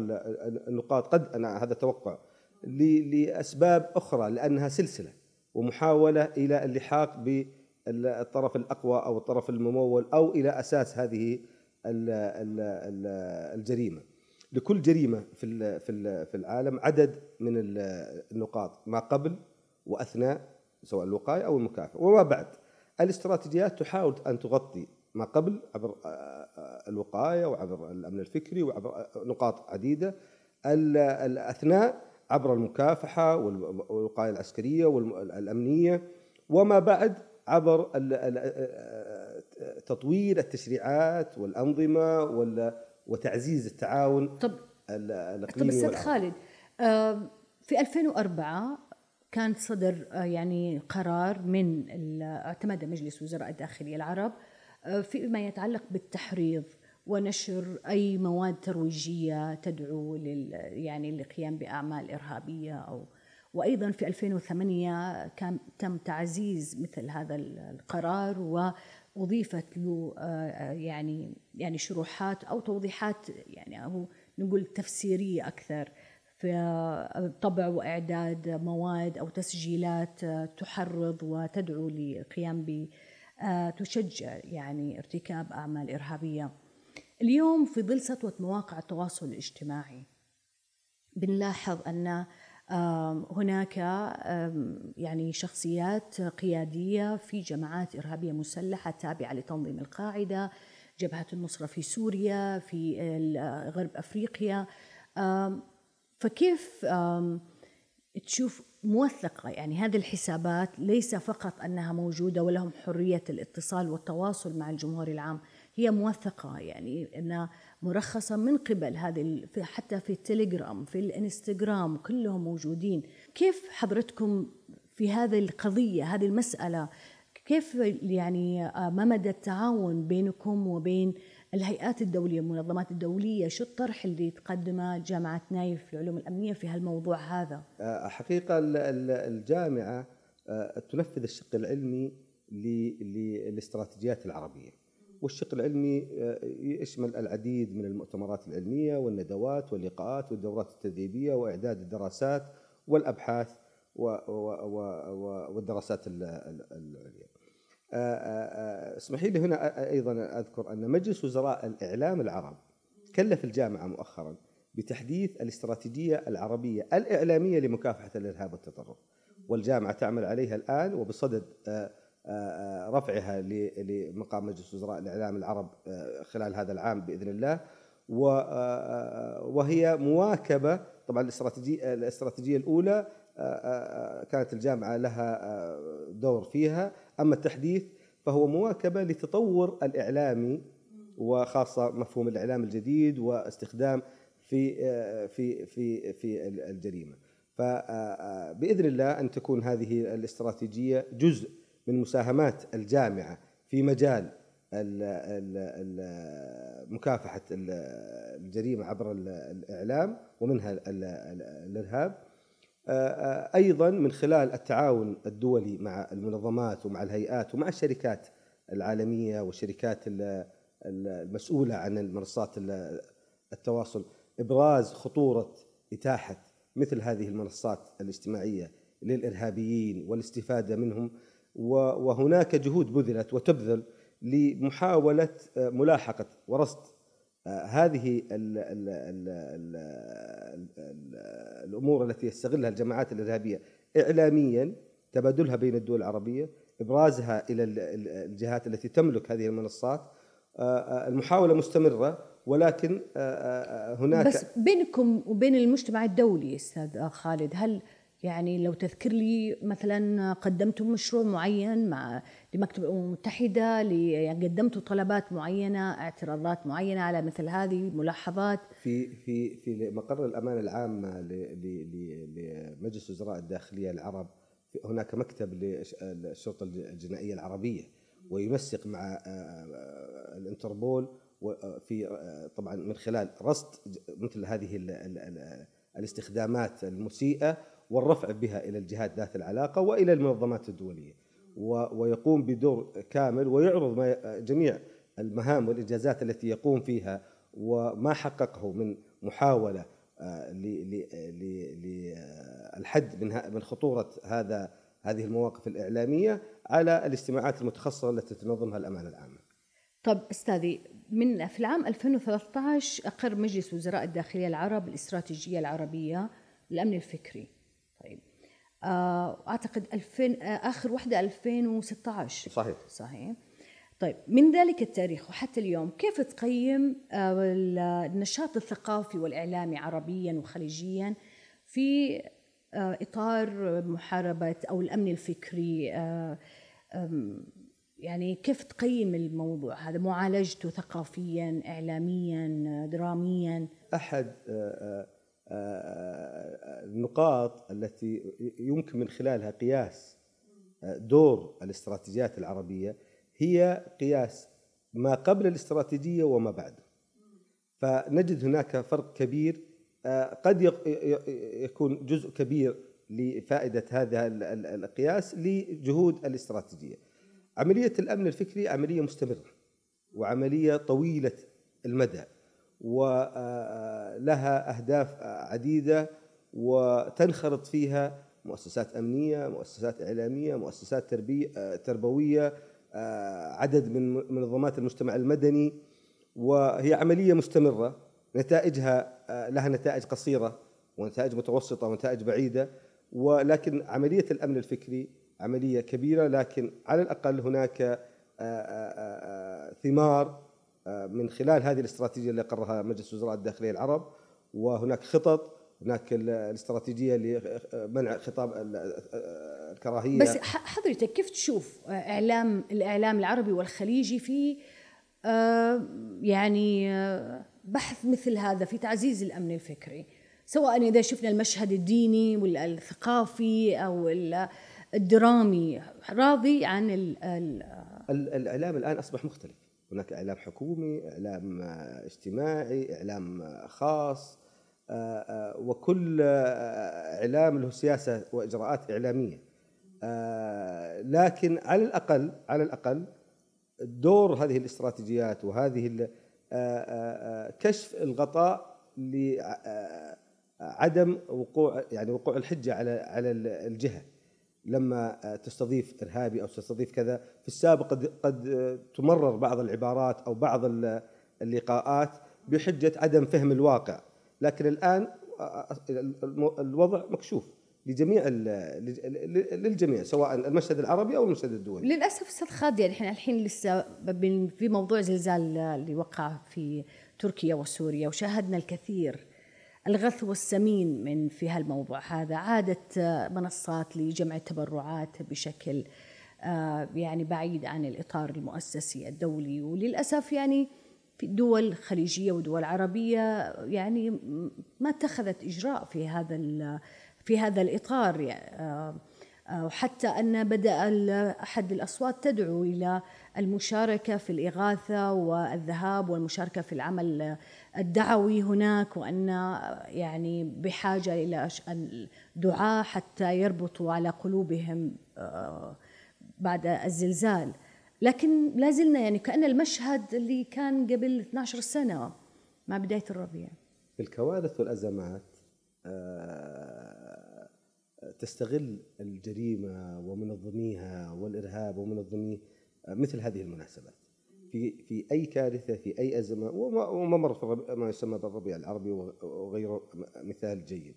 النقاط. قد أنا هذا توقع لأسباب أخرى، لأنها سلسلة ومحاولة إلى اللحاق بالطرف الأقوى أو الطرف الممول أو إلى أساس هذه الجريمة. لكل جريمة في العالم عدد من النقاط، ما قبل وأثناء سواء الوقاية أو المكافحة وما بعد. الاستراتيجيات تحاول أن تغطي ما قبل عبر الوقاية وعبر الأمن الفكري وعبر نقاط عديدة، الأثناء عبر المكافحة والوقاية العسكرية والأمنية، وما بعد عبر تطوير التشريعات والأنظمة وتعزيز التعاون الإقليمي. طب أستاذ خالد، في 2004 كان صدر يعني قرار من اعتمد مجلس وزراء الداخلية العرب فيما يتعلق بالتحريض ونشر أي مواد ترويجية تدعو للقيام بأعمال إرهابية، وأيضاً في 2008 كان تم تعزيز مثل هذا القرار، وأضيفت له يعني شروحات أو توضيحات يعني أو نقول تفسيرية أكثر في طبع وإعداد مواد أو تسجيلات تحرض وتدعو للقيام تشجع يعني ارتكاب أعمال إرهابية. اليوم في ظل سطوة مواقع التواصل الاجتماعي بنلاحظ أن هناك يعني شخصيات قيادية في جماعات إرهابية مسلحة تابعة لتنظيم القاعدة، جبهة النصرة في سوريا، في غرب أفريقيا. فكيف تشوف موثقة يعني هذه الحسابات؟ ليس فقط أنها موجودة ولهم حرية الاتصال والتواصل مع الجمهور العام، هي موثقة يعني أنها مرخصة من قبل هذه، حتى في التليجرام، في الانستغرام، كلهم موجودين. كيف حضرتكم في هذه القضية، هذه المسألة، كيف يعني ما مدى التعاون بينكم وبين الهيئات الدولية والمنظمات الدولية؟ شو الطرح اللي تقدمه جامعة نايف للعلوم الأمنية في هالموضوع هذا؟ حقيقة الجامعة تنفذ الشق العلمي للاستراتيجيات العربية، والشق العلمي يشمل العديد من المؤتمرات العلمية والندوات واللقاءات والدورات التدريبية وإعداد الدراسات والأبحاث والدراسات العليا. اسمحي لي هنا أيضا أذكر أن مجلس وزراء الإعلام العرب كلف الجامعة مؤخرا بتحديث الاستراتيجية العربية الإعلامية لمكافحة الإرهاب والتطرف، والجامعة تعمل عليها الآن، وبصدد رفعها لمقام مجلس وزراء الإعلام العرب خلال هذا العام بإذن الله، وهي مواكبة. طبعا الاستراتيجية الأولى كانت الجامعة لها دور فيها، أما التحديث فهو مواكبة لتطور الإعلامي، وخاصة مفهوم الإعلام الجديد واستخدام في في في في الجريمة. فبإذن الله أن تكون هذه الاستراتيجية جزء من مساهمات الجامعة في مجال مكافحة الجريمة عبر الإعلام ومنها الإرهاب، أيضا من خلال التعاون الدولي مع المنظمات ومع الهيئات ومع الشركات العالمية والشركات المسؤولة عن منصات التواصل، إبراز خطورة إتاحة مثل هذه المنصات الاجتماعية للإرهابيين والاستفادة منهم. وهناك جهود بذلت وتبذل لمحاولة ملاحقة ورصد هذه الأمور التي يستغلها الجماعات الإرهابية إعلامياً، تبادلها بين الدول العربية، إبرازها إلى الجهات التي تملك هذه المنصات. المحاولة مستمرة، ولكن هناك بس بينكم وبين المجتمع الدولي. أستاذ خالد، هل يعني لو تذكر لي مثلا قدمتم مشروع معين مع لمكتب الأمم المتحدة، يعني قدمتوا طلبات معينة، اعتراضات معينة على مثل هذه ملاحظات في في في مقر الأمانة العامة لمجلس وزراء الداخلية العرب؟ هناك مكتب للشرطة الجنائية العربية، وينسق مع الانتربول، وفي طبعا من خلال رصد مثل هذه الاستخدامات المسيئة والرفع بها إلى الجهات ذات العلاقة وإلى المنظمات الدولية، ويقوم بدور كامل ويعرض جميع المهام والإنجازات التي يقوم فيها وما حققه من محاولة للحد من خطورة هذه المواقف الإعلامية على الاجتماعات المتخصصة التي تنظمها الأمانة العامة. طب أستاذي، في العام 2013 أقر مجلس وزراء الداخلية العرب الاستراتيجية العربية للأمن الفكري. طيب أعتقد آخر واحدة 2016 صحيح. طيب من ذلك التاريخ وحتى اليوم، كيف تقيم النشاط الثقافي والإعلامي عربيا وخليجيا في إطار محاربة أو الأمن الفكري؟ يعني كيف تقيم الموضوع هذا، معالجته ثقافيا، إعلاميا، دراميا؟ أحد النقاط التي يمكن من خلالها قياس دور الاستراتيجيات العربية هي قياس ما قبل الاستراتيجية وما بعده، فنجد هناك فرق كبير قد يكون جزء كبير لفائدة هذا القياس لجهود الاستراتيجية. عملية الأمن الفكري عملية مستمرة وعملية طويلة المدى، ولها أهداف عديدة، وتنخرط فيها مؤسسات أمنية، مؤسسات إعلامية، مؤسسات تربوية، عدد من منظمات المجتمع المدني، وهي عملية مستمرة. نتائجها لها نتائج قصيرة ونتائج متوسطة ونتائج بعيدة، ولكن عملية الأمن الفكري عملية كبيرة، لكن على الأقل هناك ثمار من خلال هذه الاستراتيجية اللي قررها مجلس وزراء الداخلية العرب. وهناك خطط، هناك الاستراتيجية لمنع خطاب الكراهية. بس حضرتك كيف تشوف الإعلام العربي والخليجي في يعني بحث مثل هذا في تعزيز الأمن الفكري، سواء إذا شفنا المشهد الديني والثقافي أو الدرامي راضي عن الإعلام الآن أصبح مختلف. هناك إعلام حكومي، إعلام اجتماعي، إعلام خاص، وكل إعلام له سياسة وإجراءات إعلامية. لكن على الأقل دور هذه الاستراتيجيات وهذه كشف الغطاء لعدم وقوع الحجة على الجهة لما تستضيف إرهابي أو تستضيف كذا. في السابق قد تمرر بعض العبارات أو بعض اللقاءات بحجة عدم فهم الواقع، لكن الآن الوضع مكشوف للجميع سواء المشهد العربي أو المشهد الدولي. للأسف أستاذ خالد، يعني إحنا الحين لسه في موضوع زلزال اللي وقع في تركيا وسوريا، وشاهدنا الكثير الغث والسمين من في هالموضوع هذا. عادت منصات لجمع التبرعات بشكل يعني بعيد عن الإطار المؤسسي الدولي، وللأسف يعني في دول خليجية ودول عربية يعني ما اتخذت إجراء في هذا الإطار، يعني وحتى أن بدأ أحد الأصوات تدعو إلى المشاركة في الإغاثة والذهاب والمشاركة في العمل الدعوي هناك، وأن يعني بحاجة إلى الدعاء حتى يربطوا على قلوبهم بعد الزلزال. لكن لازلنا يعني كأن المشهد اللي كان قبل 12 سنة مع بداية الربيع. الكوارث والأزمات تستغل الجريمة ومنظميها والإرهاب ومنظميه مثل هذه المناسبات. في أي كارثة، في أي أزمة، وما مر في ما يسمى بالربيع العربي وغيره مثال جيد،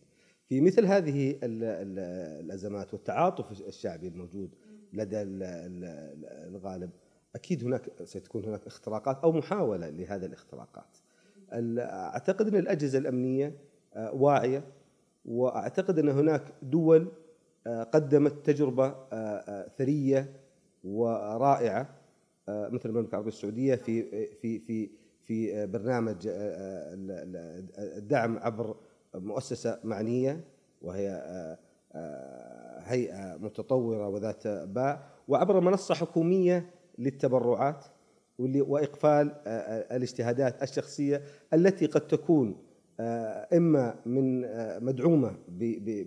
في مثل هذه الأزمات والتعاطف الشعبي الموجود لدى الغالب أكيد ستكون هناك اختراقات أو محاولة لهذه الاختراقات. أعتقد أن الأجهزة الأمنية واعية، وأعتقد أن هناك دول قدمت تجربة ثرية ورائعة مثل المملكة العربية السعودية في في في في برنامج الدعم عبر مؤسسة معنية وهي هيئة متطورة وذات باع، وعبر منصة حكومية للتبرعات وإقفال الاجتهادات الشخصية التي قد تكون إما من مدعومة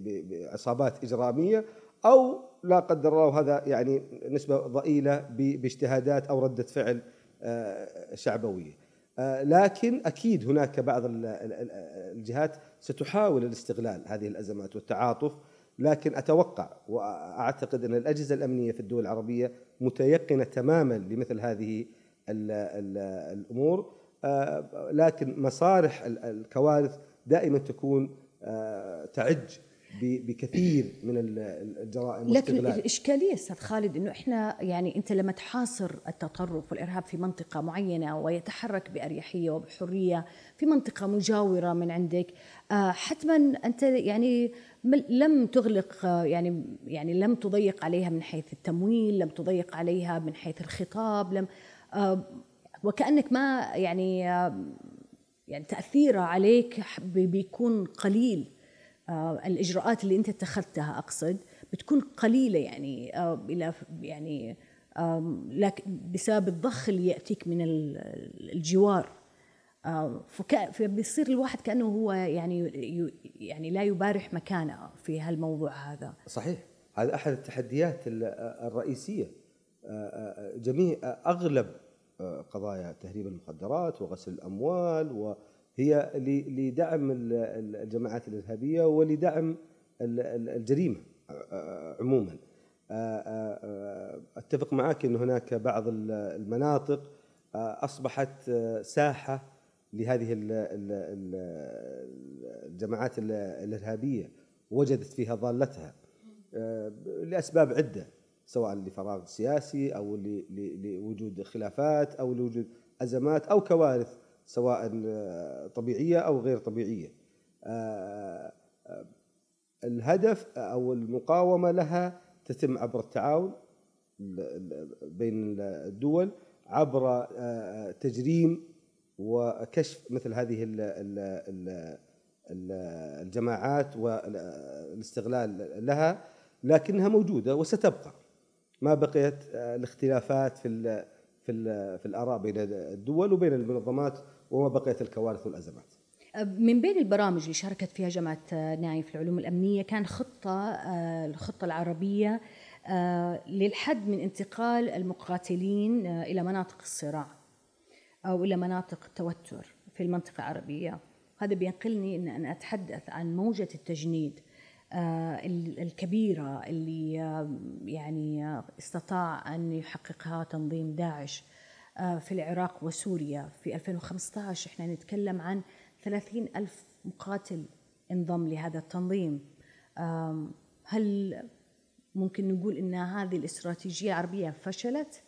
بعصابات إجرامية أو لا قدر الله، هذا يعني نسبة ضئيلة، باجتهادات أو ردة فعل شعبوية. لكن أكيد هناك بعض الجهات ستحاول الاستغلال هذه الأزمات والتعاطف، لكن أتوقع وأعتقد أن الأجهزة الأمنية في الدول العربية متيقنة تماما لمثل هذه الأمور، لكن مصالح الكوارث دائما تكون تعج بكثير من الجرائم. لكن الإشكالية أستاذ خالد إنه إحنا يعني أنت لما تحاصر التطرف والإرهاب في منطقة معينة ويتحرك بأريحية وبحرية في منطقة مجاورة من عندك، حتما أنت يعني لم تغلق يعني لم تضيق عليها من حيث التمويل، لم تضيق عليها من حيث الخطاب، لم وكأنك ما يعني تأثيره عليك بيكون قليل. الإجراءات اللي أنت اتخذتها أقصد بتكون قليلة يعني لكن بسبب الضخ اللي يأتيك من الجوار فبيصير الواحد كأنه هو يعني لا يبارح مكانه في هالموضوع هذا. صحيح، هذا أحد التحديات الرئيسية. جميع أغلب قضايا تهريب المخدرات وغسل الأموال وهي لدعم الجماعات الإرهابية ولدعم الجريمة عموما. أتفق معك أن هناك بعض المناطق أصبحت ساحة لهذه الجماعات الإرهابية، وجدت فيها ضالتها لأسباب عدة، سواء لفراغ سياسي أو لوجود خلافات أو لوجود أزمات أو كوارث سواء طبيعية أو غير طبيعية. الهدف أو المقاومة لها تتم عبر التعاون بين الدول، عبر تجريم وكشف مثل هذه الجماعات والاستغلال لها. لكنها موجودة وستبقى ما بقيت الاختلافات في الآراء بين الدول وبين المنظمات وما بقيت الكوارث والأزمات. من بين البرامج اللي شاركت فيها جامعة نايف العلوم الأمنية كان الخطة العربية للحد من انتقال المقاتلين إلى مناطق الصراع أو إلى مناطق التوتر في المنطقة العربية. هذا بينقلني إن أنا أتحدث عن موجة التجنيد الكبيرة اللي يعني استطاع أن يحققها تنظيم داعش في العراق وسوريا في 2015. إحنا نتكلم عن 30,000 مقاتل انضم لهذا التنظيم. هل ممكن نقول أن هذه الاستراتيجية العربية فشلت؟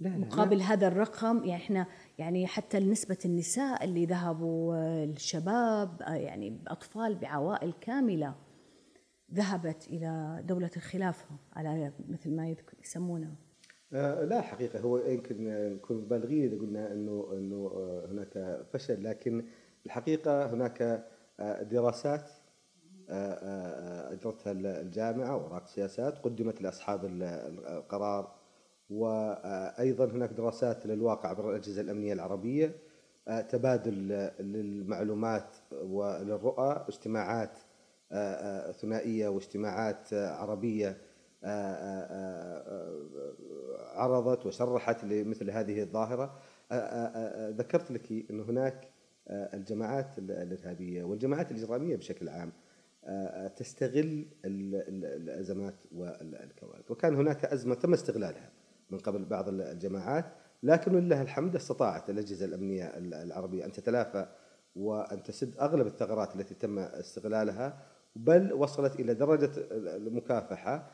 لا مقابل لا. هذا الرقم يعني إحنا يعني حتى نسبة النساء اللي ذهبوا، الشباب يعني أطفال بعوائل كاملة ذهبت إلى دولة الخلافة على مثل ما يسمونه. لا حقيقة هو يمكن نكون مبالغين إذا قلنا إنه هناك فشل، لكن الحقيقة هناك دراسات أجرتها الجامعة وأوراق سياسات قدمت لأصحاب القرار، وأيضا هناك دراسات للواقع عبر الأجهزة الأمنية العربية، تبادل للمعلومات وللرؤى، اجتماعات ثنائية واجتماعات عربية عرضت وشرحت لمثل هذه الظاهرة. ذكرت لك أن هناك الجماعات الإرهابية والجماعات الإجرامية بشكل عام تستغل الأزمات والكوارث، وكان هناك أزمة تم استغلالها من قبل بعض الجماعات، لكن لله الحمد استطاعت الأجهزة الأمنية العربية أن تتلافى وأن تسد أغلب الثغرات التي تم استغلالها، بل وصلت إلى درجة المكافحة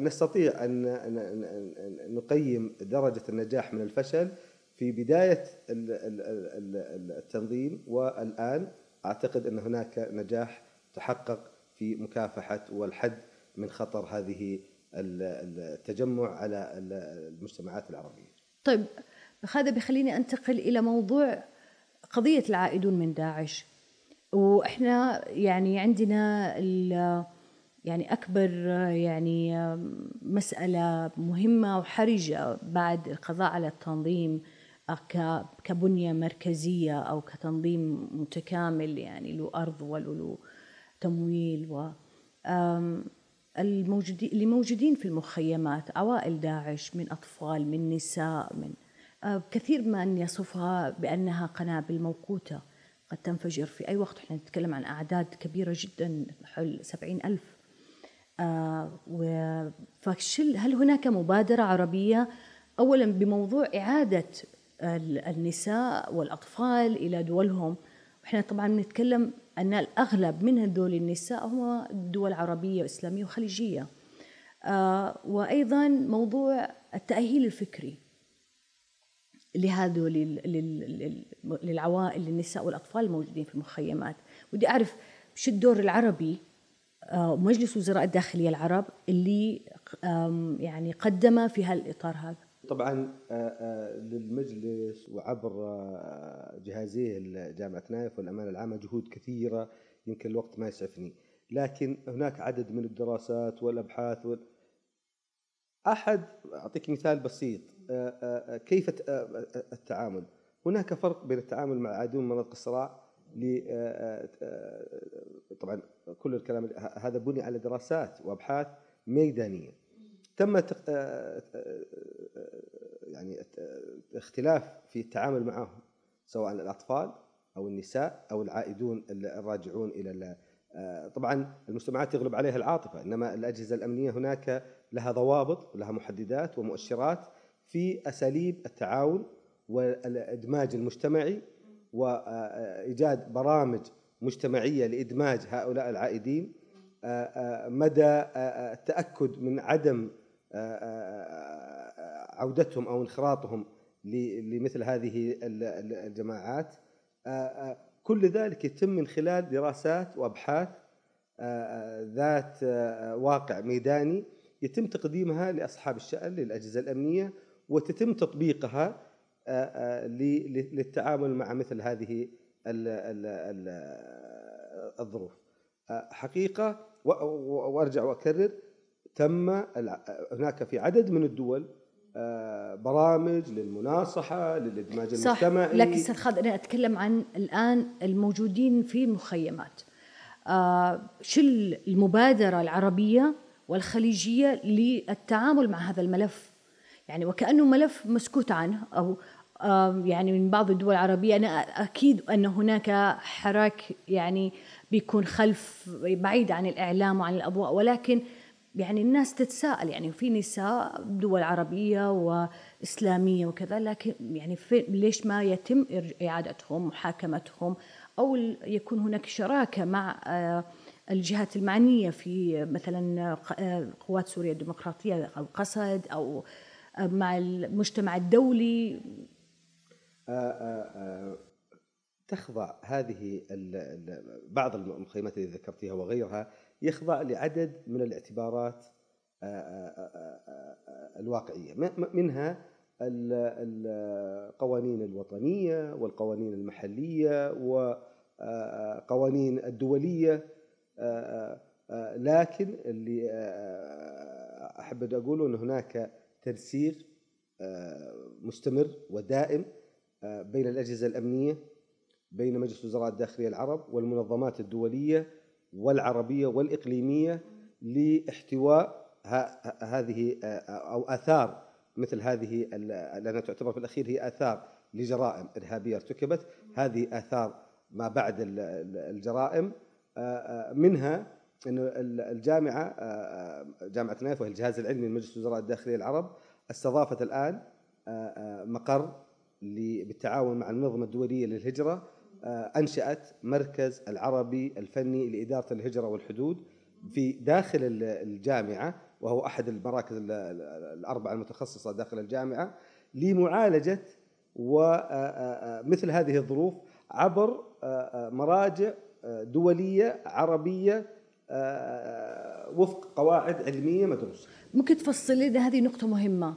نستطيع أن نقيم درجة النجاح من الفشل في بداية التنظيم، والآن أعتقد أن هناك نجاح تحقق في مكافحة والحد من خطر هذه التجمع على المجتمعات العربية. طيب هذا بيخليني أنتقل إلى موضوع قضية العائدون من داعش. وإحنا يعني عندنا يعني أكبر يعني مسألة مهمة وحرجة بعد القضاء على التنظيم كبنية مركزية أو كتنظيم متكامل يعني له أرض وله تمويل، و اللي موجودين في المخيمات عوائل داعش من أطفال من نساء من كثير من يصفها بأنها قنابل موقوتة قد تنفجر في أي وقت. إحنا نتكلم عن أعداد كبيرة جدا حول 70,000. هل هناك مبادرة عربية أولا بموضوع إعادة النساء والأطفال إلى دولهم؟ إحنا طبعا نتكلم أن الأغلب من هذول النساء هو دول عربية وإسلامية وخليجية. وأيضا موضوع التأهيل الفكري لهذول للعوائل للنساء والأطفال الموجودين في المخيمات. ودي أعرف شو الدور العربي ومجلس وزراء الداخلية العرب اللي يعني قدم في هالإطار هذا. طبعا للمجلس وعبر جهازيه الجامعة نايف والأمانة العامة جهود كثيرة يمكن الوقت ما يسعفني، لكن هناك عدد من الدراسات والأبحاث أحد أعطيك مثال بسيط كيف التعامل. هناك فرق بين التعامل مع عدوان مناطق الصراع طبعا كل الكلام هذا بني على دراسات وأبحاث ميدانية تم يعني اختلاف في التعامل معهم، سواء الأطفال أو النساء أو العائدون الراجعون إلى طبعا المجتمعات يغلب عليها العاطفة، إنما الأجهزة الأمنية هناك لها ضوابط ولها محددات ومؤشرات في أساليب التعاون والإدماج المجتمعي وإيجاد برامج مجتمعية لإدماج هؤلاء العائدين، مدى التأكد من عدم عودتهم أو انخراطهم لمثل هذه الجماعات. كل ذلك يتم من خلال دراسات وأبحاث ذات واقع ميداني يتم تقديمها لأصحاب الشأن للأجهزة الأمنية، وتتم تطبيقها للتعامل مع مثل هذه الظروف. حقيقة وأرجع وأكرر تم هناك في عدد من الدول برامج للمناصحة للإدماج المجتمعي. صح، لكن سأخذ أنا أتكلم عن الآن الموجودين في مخيمات. شو المبادرة العربية والخليجية للتعامل مع هذا الملف؟ يعني وكأنه ملف مسكوت عنه أو يعني من بعض الدول العربية. أنا أكيد أن هناك حراك يعني بيكون خلف بعيد عن الإعلام وعن الأضواء، ولكن يعني الناس تتساءل، يعني في نساء دول عربية وإسلامية وكذا، لكن يعني ليش ما يتم إعادتهم محاكمتهم أو يكون هناك شراكة مع الجهات المعنية في مثلا قوات سوريا الديمقراطية أو قسد أو مع المجتمع الدولي؟ تخضع هذه بعض المخيمات التي ذكرتها وغيرها يخضع لعدد من الاعتبارات الواقعية، منها القوانين الوطنية والقوانين المحلية وقوانين الدولية. لكن اللي أحب أن أقوله أن هناك تنسيق مستمر ودائم بين الأجهزة الأمنية، بين مجلس وزراء الداخلية العرب والمنظمات الدولية والعربية والإقليمية لاحتواء هذه أو آثار مثل هذه، لأنها تعتبر في الأخير هي آثار لجرائم إرهابية ارتكبت. هذه آثار ما بعد الجرائم، منها أن الجامعة جامعة نايف والجهاز العلمي لمجلس وزراء الداخلية العرب استضافت الآن مقر بالتعاون مع المنظمة الدولية للهجرة، أنشأت مركز العربي الفني لإدارة الهجرة والحدود في داخل الجامعة، وهو أحد المراكز الأربعة المتخصصة داخل الجامعة لمعالجة ومثل هذه الظروف عبر مراجع دولية عربية وفق قواعد علمية مدروسة. ممكن تفصل لنا هذه نقطة مهمة؟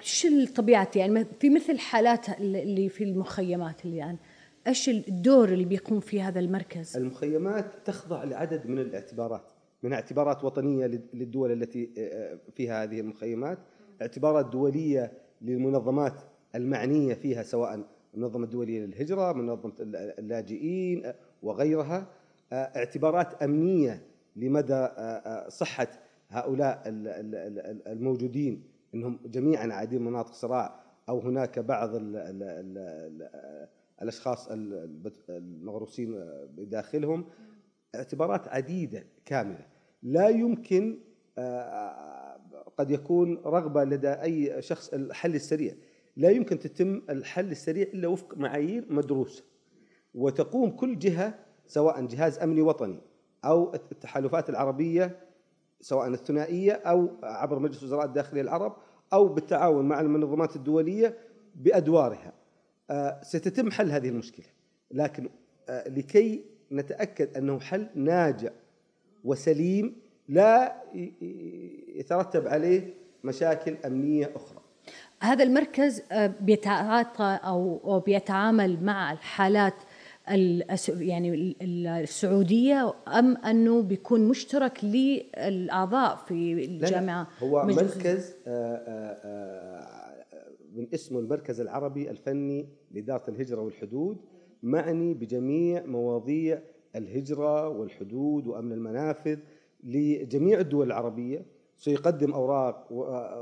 شو الطبيعة يعني في مثل حالات اللي في المخيمات اللي يعني ايش الدور اللي بيقوم فيه هذا المركز؟ المخيمات تخضع لعدد من الاعتبارات، من اعتبارات وطنية للدول التي فيها هذه المخيمات، اعتبارات دولية للمنظمات المعنية فيها سواء المنظمة الدولية للهجرة، منظمة اللاجئين وغيرها، اعتبارات أمنية لمدى صحة هؤلاء الموجودين أنهم جميعاً عادين مناطق صراع أو هناك بعض الأشخاص المغروسين بداخلهم، اعتبارات عديدة كاملة. لا يمكن، قد يكون رغبة لدى أي شخص الحل السريع، لا يمكن تتم الحل السريع إلا وفق معايير مدروسة، وتقوم كل جهة سواء جهاز أمني وطني أو التحالفات العربية سواء الثنائية أو عبر مجلس وزراء الداخلية العرب أو بالتعاون مع المنظمات الدولية بأدوارها. ستتم حل هذه المشكلة، لكن لكي نتأكد أنه حل ناجع وسليم لا يترتب عليه مشاكل أمنية أخرى. هذا المركز بيتعاطى أو بيتعامل مع الحالات يعني السعودية أم أنه بيكون مشترك للأعضاء في الجامعة؟ هو مركز من اسمه المركز العربي الفني لإدارة الهجرة والحدود، معني بجميع مواضيع الهجرة والحدود وأمن المنافذ لجميع الدول العربية. سيقدم أوراق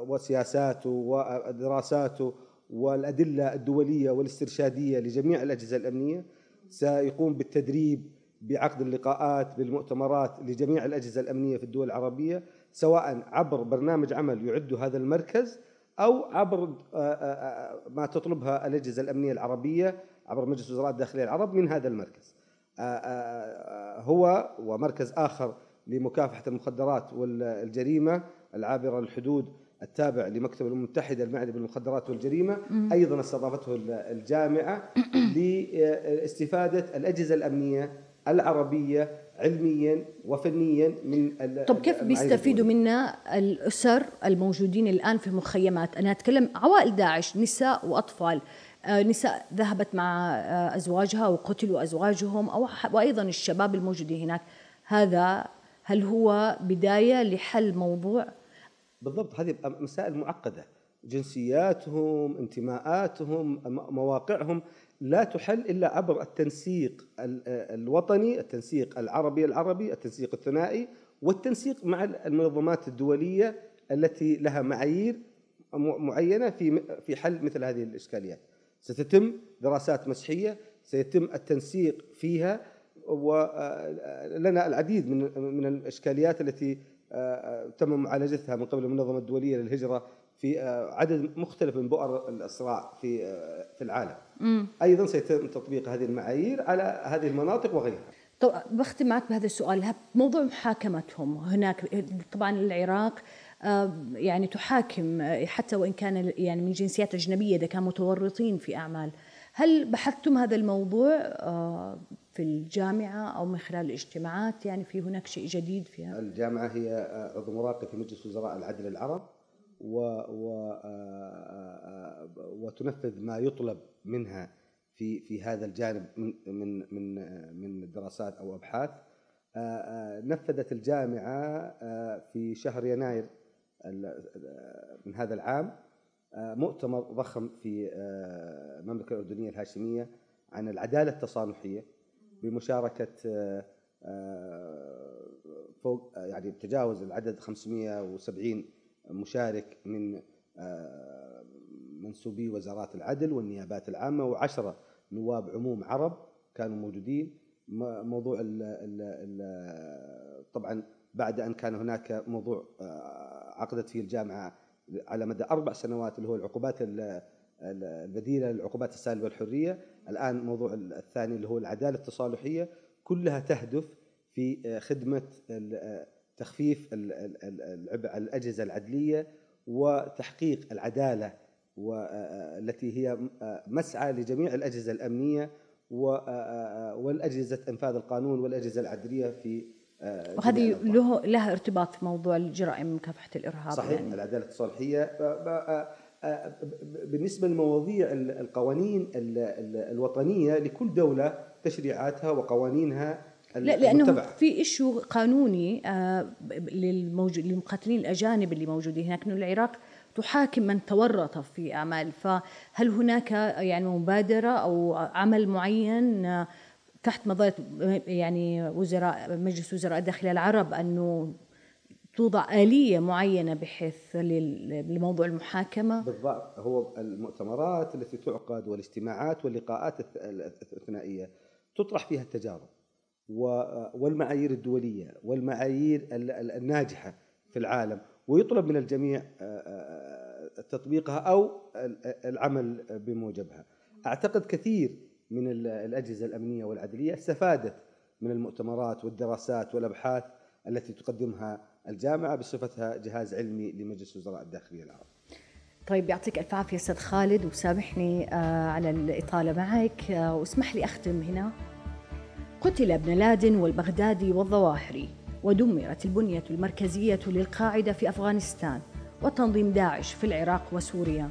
وسياساته ودراساته والأدلة الدولية والاسترشادية لجميع الأجهزة الأمنية، سيقوم بالتدريب بعقد اللقاءات بالمؤتمرات لجميع الأجهزة الأمنية في الدول العربية، سواء عبر برنامج عمل يعد هذا المركز أو عبر ما تطلبها الأجهزة الأمنية العربية عبر مجلس وزراء الداخلية العرب من هذا المركز. هو ومركز آخر لمكافحة المخدرات والجريمة العابرة للحدود التابع لمكتب الأمم المتحدة المعني بالمخدرات والجريمة أيضا استضافته الجامعة لاستفادة الأجهزة الأمنية العربية علميا وفنيا من. طب كيف بيستفيدوا منا الأسر الموجودين الآن في مخيمات؟ أنا أتكلم عوائل داعش، نساء وأطفال، نساء ذهبت مع أزواجها وقتلوا أزواجهم، وأيضا الشباب الموجودين هناك. هذا هل هو بداية لحل موضوع؟ بالضبط، هذه مسائل معقدة، جنسياتهم، انتماءاتهم، مواقعهم لا تحل إلا عبر التنسيق الوطني، التنسيق العربي، التنسيق الثنائي، والتنسيق مع المنظمات الدولية التي لها معايير معينة في حل مثل هذه الإشكاليات. ستتم دراسات مسحية، سيتم التنسيق فيها، ولنا العديد من الإشكاليات التي تم معالجتها من قبل المنظمة الدولية للهجرة في عدد مختلف من بؤر الصراع في العالم. أيضا سيتم تطبيق هذه المعايير على هذه المناطق وغيرها. طبعا بختم معك بهذا السؤال، موضوع محاكمتهم هناك، طبعا العراق يعني تحاكم حتى وإن كان يعني من جنسيات أجنبية، إذا كانوا متورطين في أعمال. هل بحثتم هذا الموضوع في الجامعة أو من خلال الاجتماعات؟ يعني في هناك شيء جديد فيها؟ الجامعة هي عضو مراقب في مجلس وزراء العدل العرب، وتنفذ ما يطلب منها في هذا الجانب من من من دراسات أو أبحاث. نفذت الجامعة في شهر يناير من هذا العام مؤتمر ضخم في المملكة الأردنية الهاشمية عن العدالة التصالحية، بمشاركة فوق يعني تجاوز العدد 570 مشارك من منسوبي وزارات العدل والنيابات العامة، وعشرة نواب عموم عرب كانوا موجودين. موضوع طبعا بعد أن كان هناك موضوع عقدت فيه الجامعة على مدى 4 سنوات اللي هو العقوبات البديلة للعقوبات السالبة الحرية، الآن موضوع الثاني اللي هو العدالة التصالحية، كلها تهدف في خدمة تخفيف العبء على الأجهزة العدلية وتحقيق العدالة، والتي هي مسعى لجميع الأجهزة الأمنية والأجهزة إنفاذ القانون والأجهزة العدلية في وهذه لها ارتباط في موضوع الجرائم مكافحة الإرهاب. صحيح يعني. العدالة التصالحية بالنسبة لمواضيع القوانين الوطنية، لكل دولة تشريعاتها وقوانينها المتبعة. لأنه في إشيو قانوني للمقاتلين الأجانب اللي موجودين هناك، إنه العراق تحاكم من تورط في أعمال، فهل هناك يعني مبادرة أو عمل معين تحت مظلة يعني وزراء مجلس وزراء الداخلية العرب أنه توضع آلية معينة بحيث لموضوع المحاكمة؟ بالضبط، هو المؤتمرات التي تعقد والاجتماعات واللقاءات الثنائية تطرح فيها التجارب والمعايير الدولية والمعايير الناجحة في العالم، ويطلب من الجميع تطبيقها أو العمل بموجبها. أعتقد كثير من الأجهزة الأمنية والعدلية استفادت من المؤتمرات والدراسات والأبحاث التي تقدمها الجامعة بصفتها جهاز علمي لمجلس وزراء الداخلية العرب. طيب، يعطيك ألف عافية أستاذ خالد، وسامحني على الإطالة معك، واسمح لي أختم هنا. قتل ابن لادن والبغدادي والظواهري، ودمرت البنية المركزية للقاعدة في أفغانستان وتنظيم داعش في العراق وسوريا،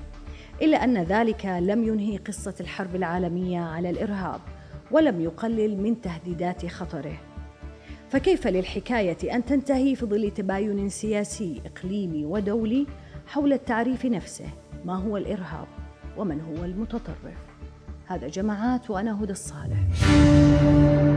إلا أن ذلك لم ينهي قصة الحرب العالمية على الإرهاب ولم يقلل من تهديدات خطره. فكيف للحكاية أن تنتهي في ظل تباين سياسي إقليمي ودولي حول تعريف نفسه، ما هو الإرهاب ومن هو المتطرف؟ هذا جماعات، وأنا هدى الصالح.